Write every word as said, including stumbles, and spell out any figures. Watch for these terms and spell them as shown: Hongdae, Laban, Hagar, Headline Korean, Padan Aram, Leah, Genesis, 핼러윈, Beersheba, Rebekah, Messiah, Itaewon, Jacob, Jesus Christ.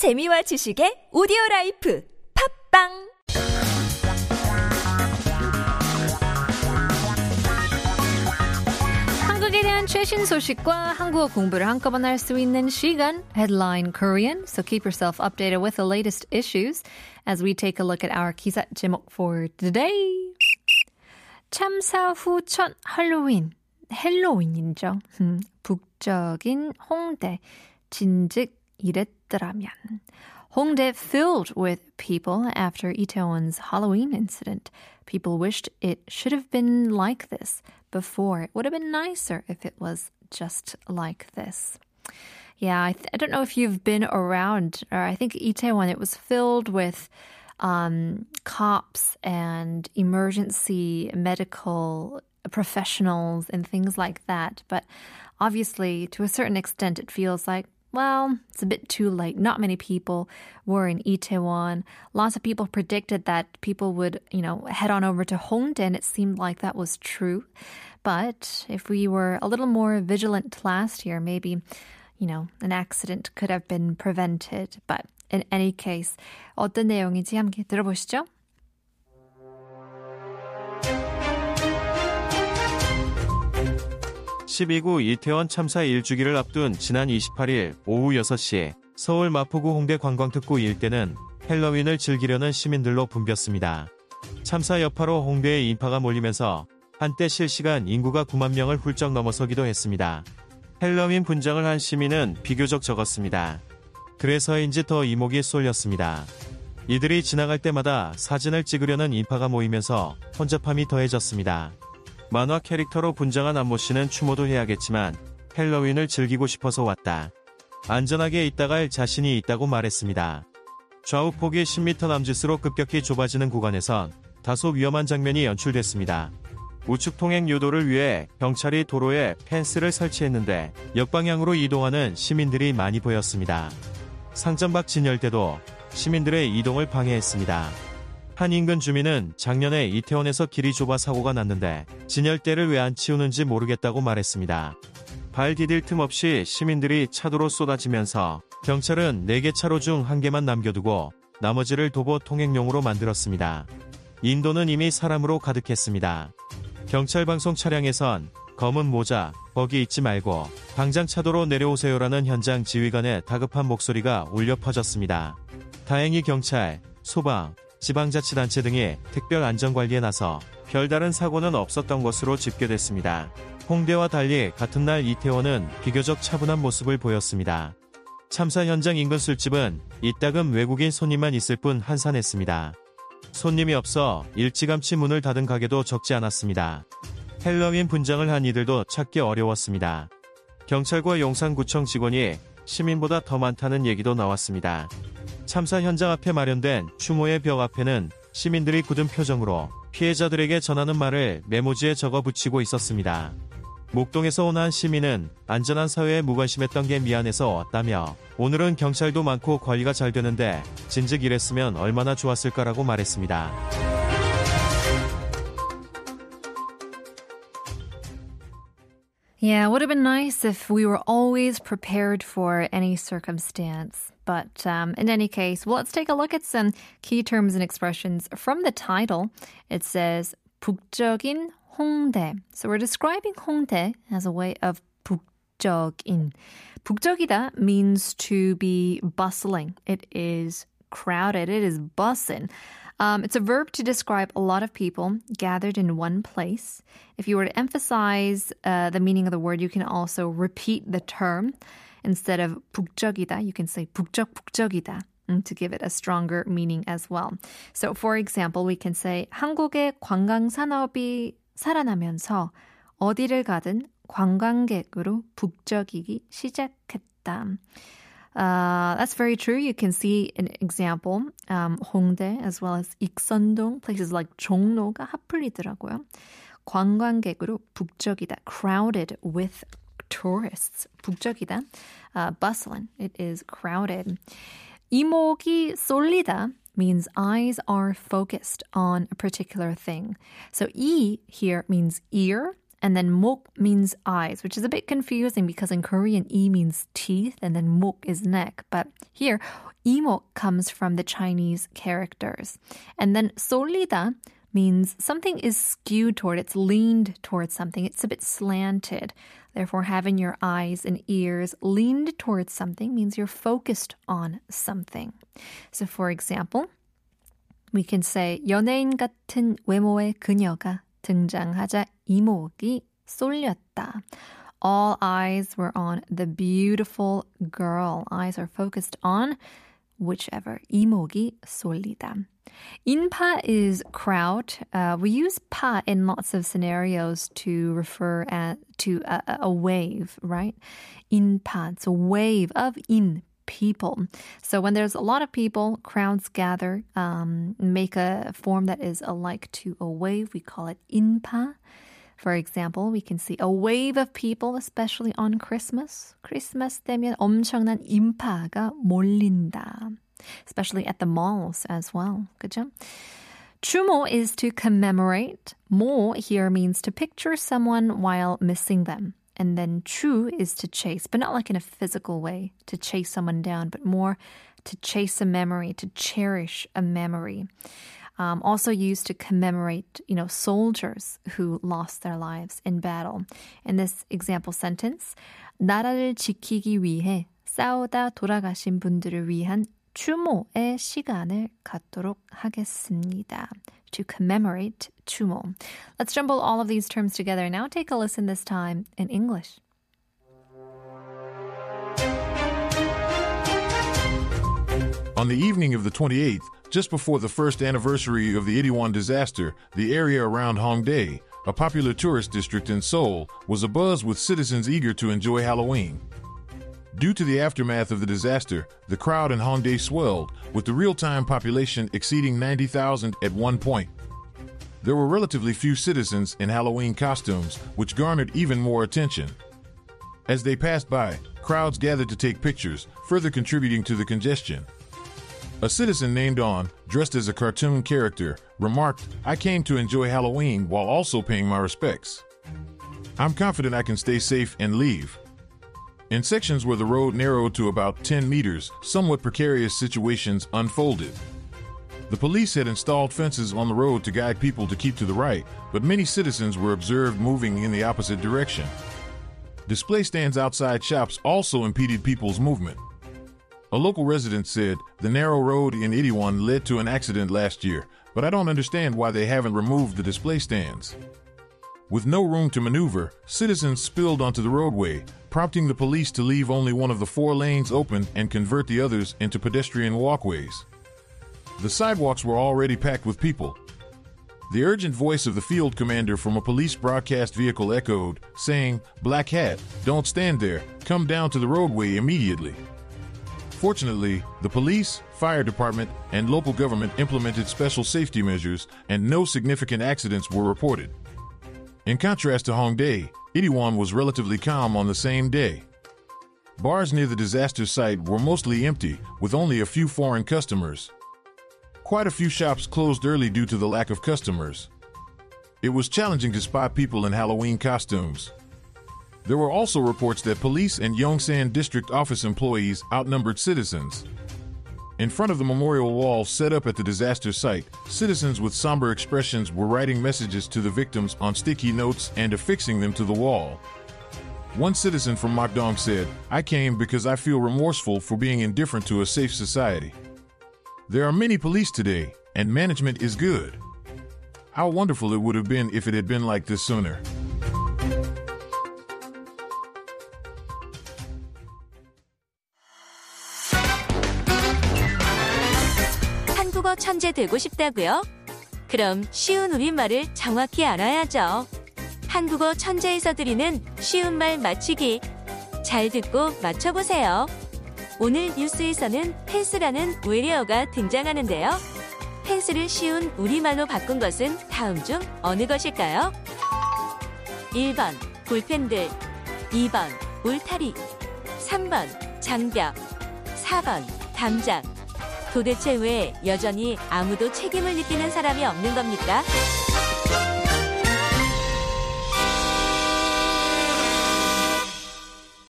재미와 지식의 오디오라이프 팝빵 한국에 대한 최신 소식과 한국어 공부를 한꺼번에 할 수 있는 시간 Headline Korean. So keep yourself updated with the latest issues as we take a look at our 기사 제목 for today. 참사 후 첫 할로윈, 핼러윈이죠. 음, 북적인 홍대 진즉 이랬더라면. Hongdae filled with people after Itaewon's Halloween incident. People wished it should have been like this before. It would have been nicer if it was just like this. Yeah, I, th- I don't know if you've been around, or I think Itaewon, it was filled with um, cops and emergency medical professionals and things like that. But obviously, to a certain extent, it feels like, well, it's a bit too late. Not many people were in Itaewon. Lots of people predicted that people would, you know, head on over to Hongdae, and it seemed like that was true. But if we were a little more vigilant last year, maybe, you know, an accident could have been prevented. But in any case, 어떤 내용인지 함께 들어보시죠. 십이 구 이태원 참사 일주기를 앞둔 지난 이십팔 일 오후 여섯 시에 서울 마포구 홍대 관광특구 일대는 핼러윈을 즐기려는 시민들로 붐볐습니다. 참사 여파로 홍대에 인파가 몰리면서 한때 실시간 인구가 구만 명을 훌쩍 넘어서기도 했습니다. 핼러윈 분장을 한 시민은 비교적 적었습니다. 그래서인지 더 이목이 쏠렸습니다. 이들이 지나갈 때마다 사진을 찍으려는 인파가 모이면서 혼잡함이 더해졌습니다. 만화 캐릭터로 분장한 안모 씨는 추모도 해야겠지만 핼러윈을 즐기고 싶어서 왔다. 안전하게 있다갈 자신이 있다고 말했습니다. 좌우폭이 십 미터 남짓으로 급격히 좁아지는 구간에선 다소 위험한 장면이 연출됐습니다. 우측 통행 유도를 위해 경찰이 도로에 펜스를 설치했는데 역방향으로 이동하는 시민들이 많이 보였습니다. 상점 밖 진열대도 시민들의 이동을 방해했습니다. 한 인근 주민은 작년에 이태원에서 길이 좁아 사고가 났는데 진열대를 왜 안 치우는지 모르겠다고 말했습니다. 발 디딜 틈 없이 시민들이 차도로 쏟아지면서 경찰은 네 개 차로 중 한 개만 남겨두고 나머지를 도보 통행용으로 만들었습니다. 인도는 이미 사람으로 가득했습니다. 경찰 방송 차량에선 검은 모자, 거기 잊지 말고 당장 차도로 내려오세요라는 현장 지휘관의 다급한 목소리가 울려 퍼졌습니다. 다행히 경찰, 소방, 지방자치단체 등이 특별 안전관리에 나서 별다른 사고는 없었던 것으로 집계됐습니다. 홍대와 달리 같은 날 이태원은 비교적 차분한 모습을 보였습니다. 참사 현장 인근 술집은 이따금 외국인 손님만 있을 뿐 한산했습니다. 손님이 없어 일찌감치 문을 닫은 가게도 적지 않았습니다. 핼러윈 분장을 한 이들도 찾기 어려웠습니다. 경찰과 용산구청 직원이 시민보다 더 많다는 얘기도 나왔습니다. 참사 현장 앞에 마련된 추모의 벽 앞에는 시민들이 굳은 표정으로 피해자들에게 전하는 말을 메모지에 적어 붙이고 있었습니다. 목동에서 온 한 시민은 안전한 사회에 무관심했던 게 미안해서 왔다며 오늘은 경찰도 많고 관리가 잘 되는데 진즉 이랬으면 얼마나 좋았을까라고 말했습니다. Yeah, it would have been nice if we were always prepared for any circumstance. But um, in any case, well, let's take a look at some key terms and expressions from the title. It says, 북적인 홍대. So we're describing 홍대 as a way of 북적인. 북적이다 means to be bustling. It is crowded. It is bussin'. Um, it's a verb to describe a lot of people gathered in one place. If you were to emphasize uh, the meaning of the word, you can also repeat the term. Instead of 북적이다, you can say 북적, 북적이다 to give it a stronger meaning as well. So, for example, we can say 한국의 관광산업이 살아나면서 어디를 가든 관광객으로 북적이기 시작했다. Uh, that's very true. You can see an example, um, 홍대 as well as 익선동, places like 종로가 핫플이더라고요. 관광객으로 북적이다, crowded with tourists. 북적이다, uh, bustling, it is crowded. 이목이 쏠리다 means eyes are focused on a particular thing. So 이 here means ear And then mok means eyes, which is a bit confusing because in Korean, e means teeth and then mok is neck. But here, imok comes from the Chinese characters. And then solida means something is skewed toward, it's leaned towards something, it's a bit slanted. Therefore, having your eyes and ears leaned towards something means you're focused on something. So for example, we can say 연예인 같은 외모의 그녀가 등장하자 이목이 쏠렸다. All eyes were on the beautiful girl. Eyes are focused on whichever. 이목이 쏠리다. 인파 is crowd. Uh, we use 파 in lots of scenarios to refer at, to a, a wave, right? 인파, it's a wave of in people. So when there's a lot of people, crowds gather, um, make a form that is alike to a wave. We call it 인파. For example, we can see a wave of people, especially on Christmas. 크리스마스 되면 엄청난 인파가 몰린다. Especially at the malls as well. 그죠? 추모 is to commemorate. 모 here means to picture someone while missing them. And then 추 is to chase, but not like in a physical way, to chase someone down, but more to chase a memory, to cherish a memory. Um, also used to commemorate, you know, soldiers who lost their lives in battle. In this example sentence, 나라를 지키기 위해 싸우다 돌아가신 분들을 위한 추모의 시간을 갖도록 하겠습니다. To commemorate 추모. Let's jumble all of these terms together now. Take a listen this time in English. On the evening of the twenty-eighth, just before the first anniversary of the Itaewon disaster, the area around Hongdae, a popular tourist district in Seoul, was abuzz with citizens eager to enjoy Halloween. Due to the aftermath of the disaster, the crowd in Hongdae swelled, with the real-time population exceeding ninety thousand at one point. There were relatively few citizens in Halloween costumes, which garnered even more attention. As they passed by, crowds gathered to take pictures, further contributing to the congestion. A citizen named On, dressed as a cartoon character, remarked, "I came to enjoy Halloween while also paying my respects. I'm confident I can stay safe and leave." In sections where the road narrowed to about ten meters, somewhat precarious situations unfolded. The police had installed fences on the road to guide people to keep to the right, but many citizens were observed moving in the opposite direction. Display stands outside shops also impeded people's movement. A local resident said, "The narrow road in Itaewon led to an accident last year, but I don't understand why they haven't removed the display stands." With no room to maneuver, citizens spilled onto the roadway, prompting the police to leave only one of the four lanes open and convert the others into pedestrian walkways. The sidewalks were already packed with people. The urgent voice of the field commander from a police broadcast vehicle echoed, saying, "Black hat, don't stand there, come down to the roadway immediately." Fortunately, the police, fire department, and local government implemented special safety measures, and no significant accidents were reported. In contrast to Hongdae, Itaewon was relatively calm on the same day. Bars near the disaster site were mostly empty, with only a few foreign customers. Quite a few shops closed early due to the lack of customers. It was challenging to spot people in Halloween costumes. There were also reports that police and Yongsan District Office employees outnumbered citizens. In front of the memorial wall set up at the disaster site, citizens with somber expressions were writing messages to the victims on sticky notes and affixing them to the wall. One citizen from Mokdong said, "I came because I feel remorseful for being indifferent to a safe society. There are many police today, and management is good. How wonderful it would have been if it had been like this sooner." 천재 되고 싶다고요? 그럼 쉬운 우리말을 정확히 알아야죠. 한국어 천재에서 드리는 쉬운 말 맞추기. 잘 듣고 맞춰보세요. 오늘 뉴스에서는 펜스라는 외래어가 등장하는데요. 펜스를 쉬운 우리말로 바꾼 것은 다음 중 어느 것일까요? 일 번 볼펜들, 이 번 울타리, 삼 번 장벽, 사 번 담장. 도대체 왜 여전히 아무도 책임을 느끼는 사람이 없는 겁니까?